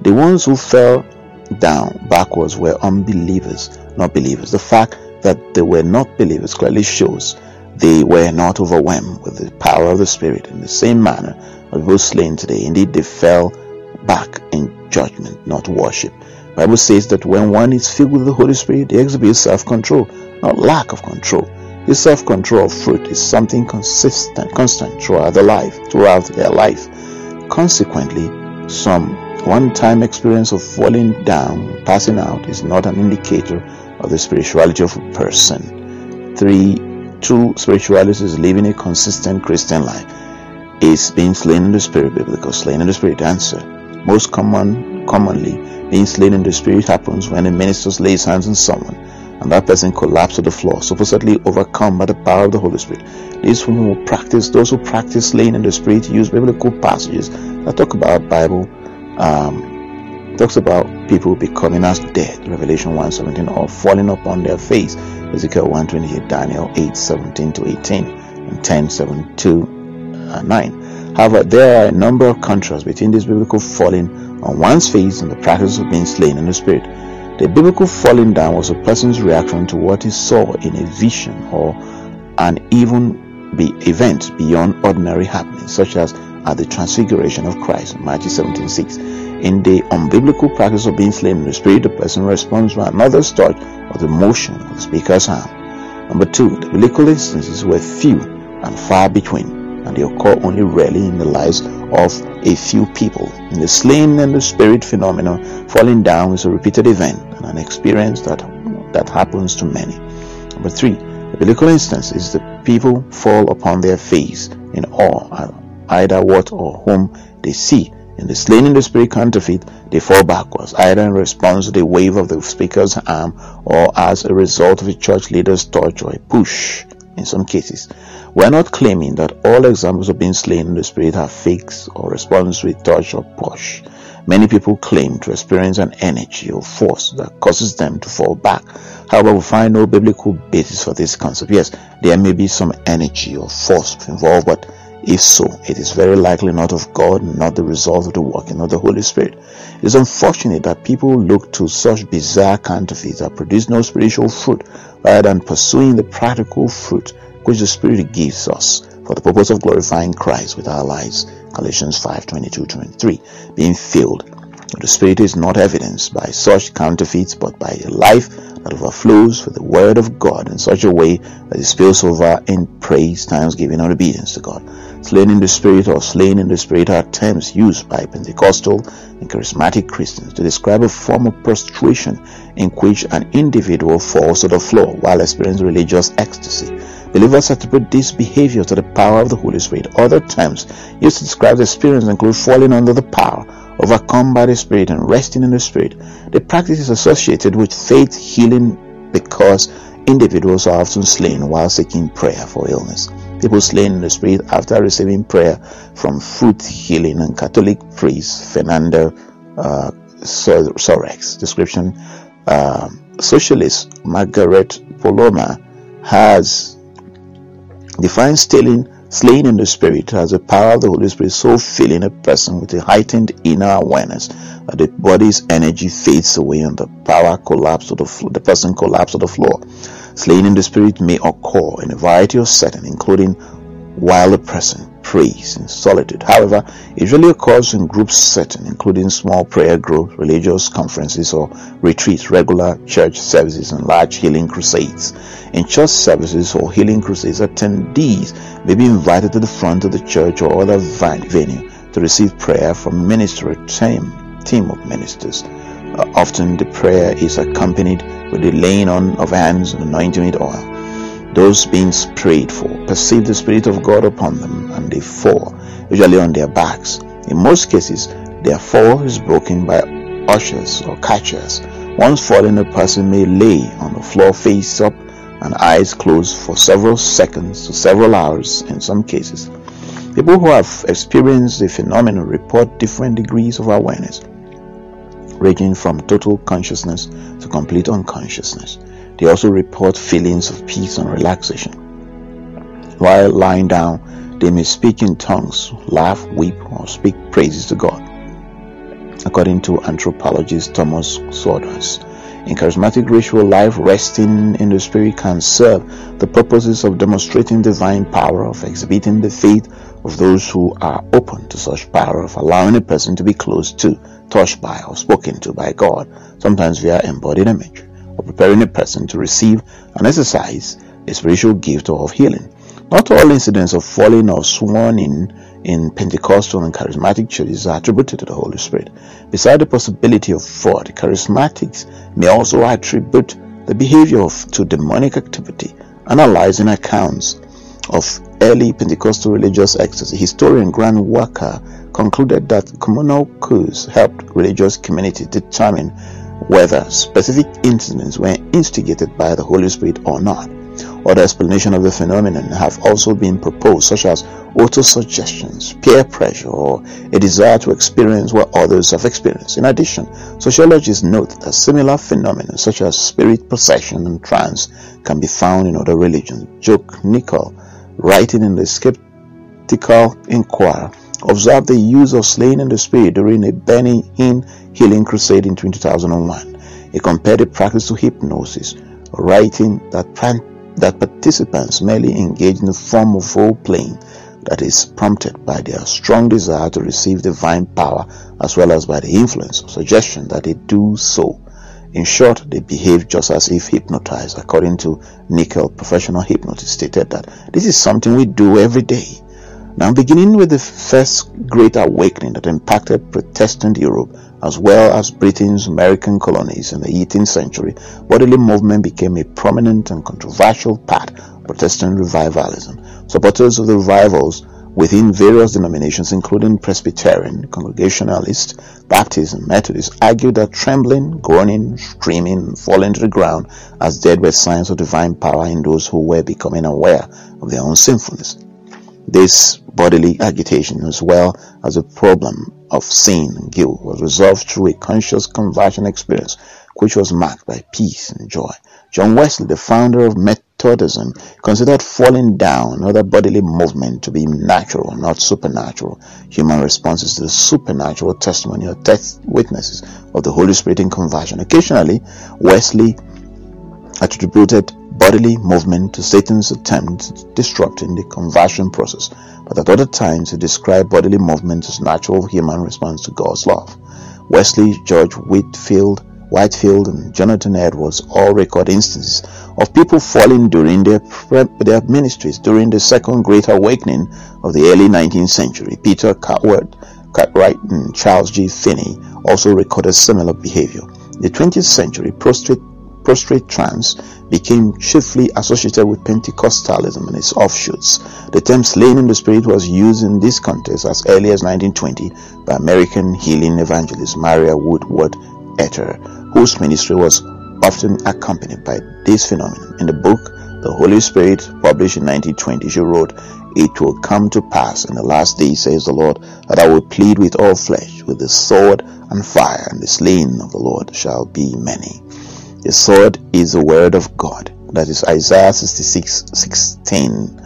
the ones who fell down backwards were unbelievers, not believers. The fact that they were not believers clearly shows they were not overwhelmed with the power of the Spirit in the same manner as those slain today. Indeed, they fell back in judgment, not worship. The Bible says that when one is filled with the Holy Spirit, they exhibit self-control, not lack of control. This self-control of fruit is something consistent, constant throughout their life, throughout their life. Consequently, some one-time experience of falling down, passing out, is not an indicator of the spirituality of a person. Three, true spirituality is living a consistent Christian life. It's being slain in the Spirit, biblical slain in the Spirit. Answer: most common, commonly. Being slain in the Spirit happens when a minister lays hands on someone and that person collapses to the floor, supposedly overcome by the power of the Holy Spirit. These who practice, those who practice slaying in the Spirit use biblical passages that talk about Bible, um, talks about people becoming as dead, Revelation one seventeen, or falling upon their face, Ezekiel one twenty-eight, Daniel eight seventeen to eighteen, and ten seven to nine. However, there are a number of contrasts between this biblical falling on one's face and the practice of being slain in the Spirit. The biblical falling down was a person's reaction to what he saw in a vision or an even be event beyond ordinary happenings, such as at the transfiguration of Christ, Matthew seventeen six. In the unbiblical practice of being slain in the Spirit, the person responds by another's touch or the motion of the speaker's hand. Number two, the biblical instances were few and far between, and they occur only rarely in the lives of a few people. In the slain and the Spirit phenomenon, falling down is a repeated event and an experience that that happens to many. Number three, the biblical instance is that people fall upon their face in awe at either what or whom they see. In the slain in the Spirit counterfeit, they fall backwards, either in response to the wave of the speaker's arm or as a result of a church leader's touch or a push. In some cases, we are not claiming that all examples of being slain in the Spirit are fakes or response with touch or push. Many people claim to experience an energy or force that causes them to fall back. However, we find no biblical basis for this concept. Yes, there may be some energy or force involved, but if so, it is very likely not of God and not the result of the working of the Holy Spirit. It is unfortunate that people look to such bizarre counterfeits that produce no spiritual fruit rather than pursuing the practical fruit which the Spirit gives us for the purpose of glorifying Christ with our lives. Galatians five twenty-two to twenty-three. Being filled with the Spirit is not evidenced by such counterfeits but by a life that overflows with the Word of God in such a way that it spills over in praise, thanksgiving, and obedience to God. Slain in the Spirit or slain in the Spirit are terms used by Pentecostal and charismatic Christians to describe a form of prostration in which an individual falls to the floor while experiencing religious ecstasy. Believers attribute this behavior to the power of the Holy Spirit. Other terms used to describe the experience include falling under the power, overcome by the Spirit, and resting in the Spirit. The practice is associated with faith healing because individuals are often slain while seeking prayer for illness. People slain in the Spirit after receiving prayer from fruit healing and Catholic priest Fernando uh, Sorex. Description: uh, Socialist Margaret Poloma has defined stealing slain in the Spirit as the power of the Holy Spirit so filling a person with a heightened inner awareness that the body's energy fades away and the power collapses to the floor, the person collapses to the floor. Slain in the Spirit may occur in a variety of settings, including while the person prays in solitude. However, it usually occurs in group settings, including small prayer groups, religious conferences or retreats, regular church services, and large healing crusades. In church services or healing crusades, attendees may be invited to the front of the church or other venue to receive prayer from ministry team team of ministers. Uh, often the prayer is accompanied with the laying on of hands and anointing with oil. Those being prayed for perceive the Spirit of God upon them, and they fall, usually on their backs. In most cases, their fall is broken by ushers or catchers. Once falling, a person may lay on the floor face up and eyes closed for several seconds to several hours in some cases. People who have experienced the phenomenon report different degrees of awareness, ranging from total consciousness to complete unconsciousness. They also report feelings of peace and relaxation. While lying down, they may speak in tongues, laugh, weep, or speak praises to God. According to anthropologist Thomas Csordas, in charismatic ritual life, resting in the Spirit can serve the purposes of demonstrating divine power, of exhibiting the faith of those who are open to such power, of allowing a person to be close to, touched by, or spoken to by God, sometimes via embodied image, or preparing a person to receive and exercise a spiritual gift of healing. Not all incidents of falling or sworn in in Pentecostal and charismatic churches are attributed to the Holy Spirit. Besides the possibility of fraud, charismatics may also attribute the behavior of, to demonic activity. Analyzing accounts of early Pentecostal religious ecstasy, historian Grant Wacker concluded that communal cues helped religious communities determine whether specific incidents were instigated by the Holy Spirit or not. Other explanations of the phenomenon have also been proposed, such as auto-suggestions, peer pressure, or a desire to experience what others have experienced. In addition, sociologists note that similar phenomena, such as spirit possession and trance, can be found in other religions. Joe Nickell, writing in the Skeptical Inquirer, observed the use of slaying in the Spirit during a Benny Hinn healing crusade in two thousand one. He compared the practice to hypnosis, writing that that participants merely engage in a form of role-playing that is prompted by their strong desire to receive divine power, as well as by the influence or suggestion that they do so. In short, they behave just as if hypnotized. According to Nickell, professional hypnotist stated that this is something we do every day. Now, beginning with the first Great Awakening that impacted Protestant Europe as well as Britain's American colonies in the eighteenth century, bodily movement became a prominent and controversial part of Protestant revivalism. Supporters of the revivals within various denominations, including Presbyterian, Congregationalist, Baptist, and Methodist, argued that trembling, groaning, screaming, and falling to the ground as dead were signs of divine power in those who were becoming aware of their own sinfulness. This bodily agitation, as well as the problem of sin and guilt, was resolved through a conscious conversion experience, which was marked by peace and joy. John Wesley, the founder of Methodism, considered falling down and other bodily movement to be natural, not supernatural. Human responses to the supernatural testimony or test witnesses of the Holy Spirit in conversion. Occasionally, Wesley attributed bodily movement to Satan's attempt at disrupting the conversion process, but at other times he described bodily movement as natural human response to God's love. Wesley, George Whitefield, Whitefield, and Jonathan Edwards all record instances of people falling during their their ministries during the Second Great Awakening of the early nineteenth century. Peter Cartwright and Charles G. Finney also recorded similar behavior. In the twentieth century, prostrate Prostrate trance became chiefly associated with Pentecostalism and its offshoots. The term slain in the Spirit was used in this context as early as nineteen twenty by American healing evangelist Maria Woodworth-Etter, whose ministry was often accompanied by this phenomenon. In the book, The Holy Spirit, published in nineteen twenty, she wrote, "It will come to pass in the last day, says the Lord, that I will plead with all flesh, with the sword and fire, and the slain of the Lord shall be many." The sword is the word of God. That is Isaiah sixty-six sixteen.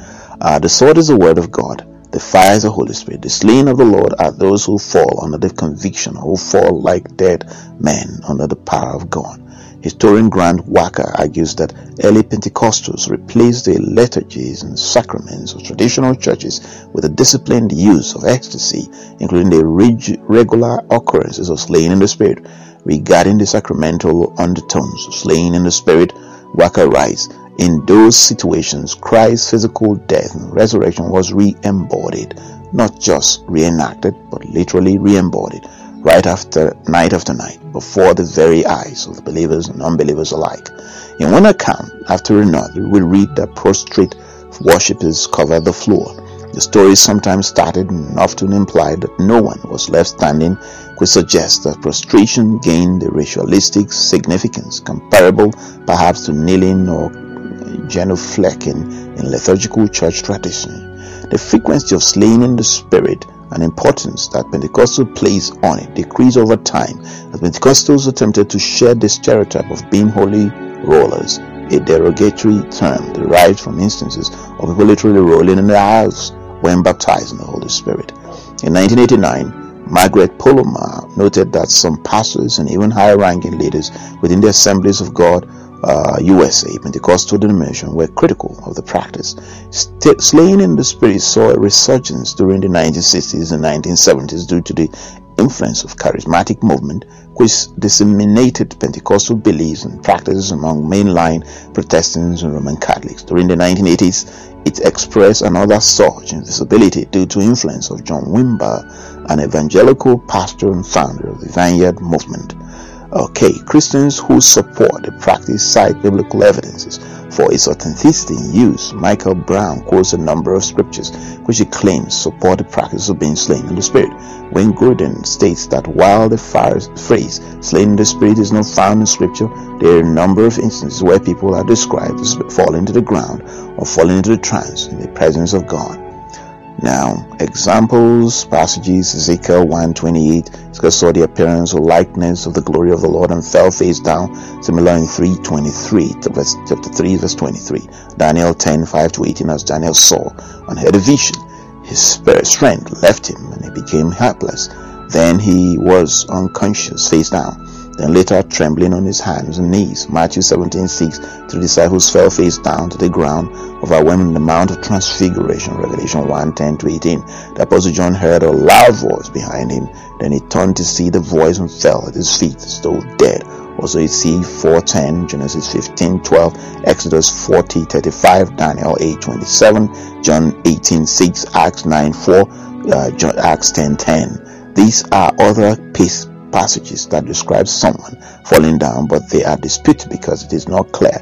Uh, the sword is the word of God. The fire is the Holy Spirit. The slain of the Lord are those who fall under the conviction, who fall like dead men under the power of God. Historian Grant Wacker argues that early Pentecostals replaced the liturgies and sacraments of traditional churches with a disciplined use of ecstasy, including the reg- regular occurrences of slaying in the Spirit. Regarding the sacramental undertones of slaying in the Spirit, Wacker writes, in those situations, Christ's physical death and resurrection was re-embodied, not just reenacted, but literally re-embodied, right after night after night, before the very eyes of the believers and unbelievers alike. In one account after another, we read that prostrate worshippers covered the floor. The story sometimes started and often implied that no one was left standing, which suggests that prostration gained a ritualistic significance comparable perhaps to kneeling or genuflecting in liturgical church tradition. The frequency of slaying in the Spirit and importance that Pentecostal place on it decreased over time as Pentecostals attempted to shed the stereotype of being holy rollers, a derogatory term derived from instances of people literally rolling in the aisles when baptized in the Holy Spirit. In nineteen eighty-nine, Margaret Poloma noted that some pastors and even high-ranking leaders within the Assemblies of God uh, U S A Pentecostal denomination were critical of the practice. St- slaying in the Spirit saw a resurgence during the nineteen sixties and nineteen seventies due to the influence of charismatic movement, which disseminated Pentecostal beliefs and practices among mainline Protestants and Roman Catholics. During the nineteen eighties, it expressed another surge in visibility due to influence of John Wimber, an evangelical pastor and founder of the Vineyard movement. Okay, Christians who support the practice cite biblical evidences for its authenticity and use. Michael Brown quotes a number of scriptures which he claims support the practice of being slain in the Spirit. Wayne Gruden states that while the phrase slain in the Spirit is not found in scripture, there are a number of instances where people are described as falling to the ground or falling into the trance in the presence of God. Now, examples, passages, Ezekiel one twenty-eight, Ezekiel saw the appearance or likeness of the glory of the Lord and fell face down, similar in three twenty-three, chapter three, verse twenty-three, Daniel ten, five to eighteen, as Daniel saw and heard a vision. His spirit strength left him and he became helpless. Then he was unconscious, face down. Then later trembling on his hands and knees. Matthew seventeen six, the disciples fell face down to the ground, overwhelming the Mount of Transfiguration. Revelation one ten to eighteen. The Apostle John heard a loud voice behind him. Then he turned to see the voice and fell at his feet, still dead. Also you see four ten, Genesis fifteen twelve, Exodus forty thirty-five, Daniel eight twenty-seven, John eighteen six, Acts nine four, uh, John, Acts ten ten. These are other pieces. Passages that describe someone falling down, but they are disputed because it is not clear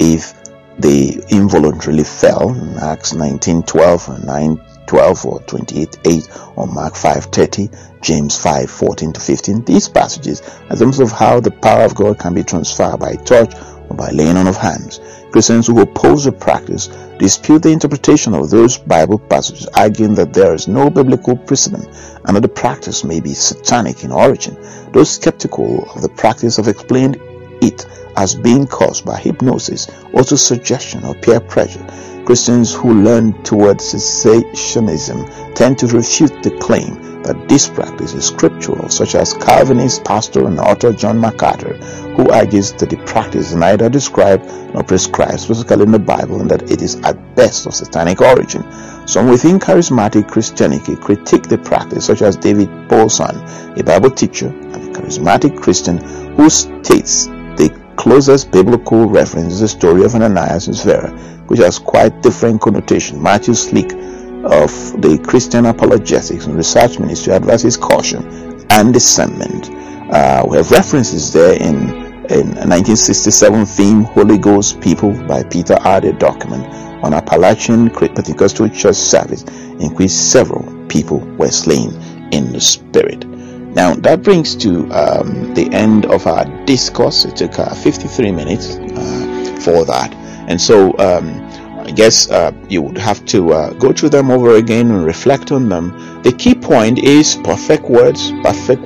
if they involuntarily fell in Acts nineteen twelve or nine twelve or twenty-eight eight or Mark five thirty, James five fourteen to fifteen. These passages are examples of how the power of God can be transferred by touch or by laying on of hands. Christians who oppose the practice dispute the interpretation of those Bible passages, arguing that there is no biblical precedent and that the practice may be satanic in origin. Those skeptical of the practice have explained it as being caused by hypnosis, also suggestion or peer pressure. Christians who lean towards cessationism tend to refute the claim that this practice is scriptural, such as Calvinist pastor and author John MacArthur, who argues that the practice is neither described nor prescribed specifically in the Bible and that it is at best of satanic origin. Some within charismatic Christianity critique the practice, such as David Paulson, a Bible teacher and a charismatic Christian, who states the closest biblical reference is the story of Ananias and Sapphira, which has quite different connotation. Matthew Slick of the Christian Apologetics and Research Ministry advises caution and discernment. Uh, we have references there in in nineteen sixty-seven theme Holy Ghost People by Peter Adler document on Appalachian Pentecostal Church service in which several people were slain in the Spirit. Now that brings to um, the end of our discourse. It took uh, fifty-three minutes uh, for that, and so um, I guess uh, you would have to uh, go through them over again and reflect on them. The key point is perfect words, perfect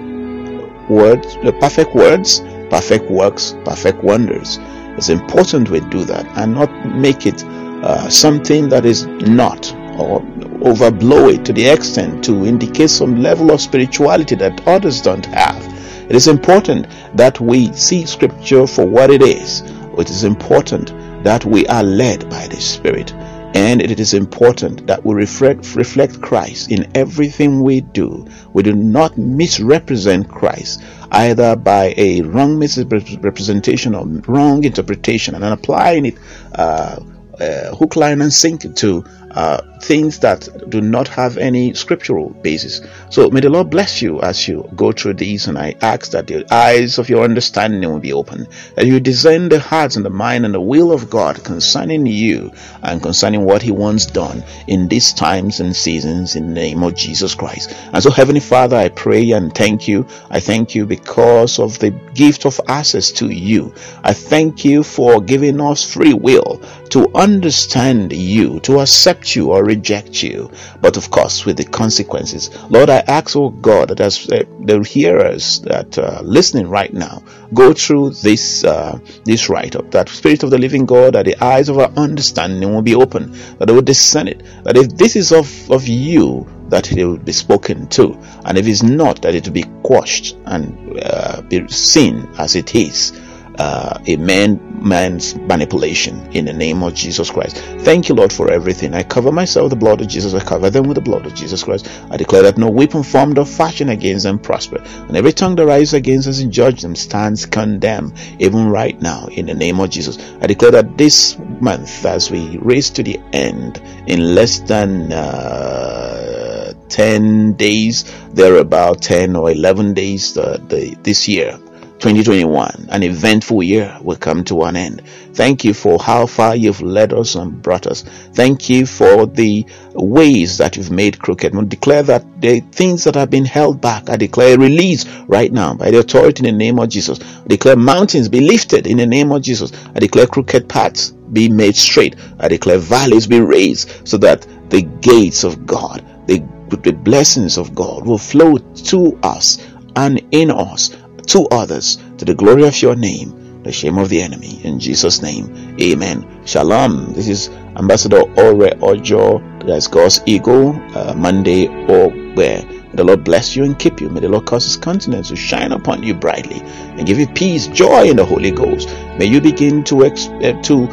words, uh, perfect words, perfect works, perfect wonders. It's important we do that and not make it uh, something that is not, or overblow it to the extent to indicate some level of spirituality that others don't have. It is important that we see Scripture for what it is. It is important that we are led by the Spirit. And it is important that we reflect, reflect Christ in everything we do. We do not misrepresent Christ, either by a wrong misrepresentation or wrong interpretation, and applying it uh, uh, hook, line, and sinker to uh, things that do not have any scriptural basis. So may the Lord bless you as you go through these, and I ask that the eyes of your understanding will be opened, that you discern the hearts and the mind and the will of God concerning you and concerning what He wants done in these times and seasons, in the name of Jesus Christ. And so, Heavenly Father, I pray and thank you. I thank you because of the gift of access to you. I thank you for giving us free will to understand you, to accept you or reject you, but of course with the consequences. Lord, I ask, oh God, that as uh, the hearers that are uh, listening right now go through this uh, this write-up, that Spirit of the Living God, that the eyes of our understanding will be open, that they will discern it, that if this is of, of you, that it will be spoken to, and if it's not, that it will be quashed and uh, be seen as it is. Uh, a man, man's manipulation, in the name of Jesus Christ. Thank you, Lord, for everything. I cover myself with the blood of Jesus. I cover them with the blood of Jesus Christ. I declare that no weapon formed or fashioned against them prosper, and every tongue that rises against us in judgment stands condemned, even right now, in the name of Jesus. I declare that this month, as we race to the end, in less than uh, ten days, there are about ten or eleven days uh, the, this year, twenty twenty-one, an eventful year, will come to an end. Thank you for how far you've led us and brought us. Thank you for the ways that you've made crooked. We declare that the things that have been held back, I declare release right now by the authority in the name of Jesus. I declare mountains be lifted in the name of Jesus. I declare crooked paths be made straight. I declare valleys be raised, so that the gates of God, the, the blessings of God, will flow to us and in us, to others, to the glory of your name, the shame of the enemy. In Jesus' name, amen. Shalom. This is Ambassador Oredo, that's God's Eagle, uh, Monday Obe. May the Lord bless you and keep you. May the Lord cause His countenance to shine upon you brightly and give you peace, joy in the Holy Ghost. May you begin to, ex- uh, to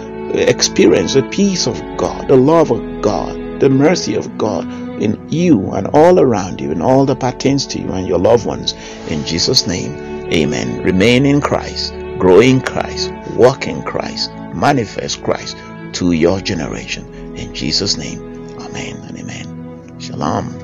experience the peace of God, the love of God, the mercy of God in you and all around you, and all that pertains to you and your loved ones. In Jesus' name. Amen. Remain in Christ, grow in Christ, walk in Christ, manifest Christ to your generation. In Jesus' name, amen and amen. Shalom.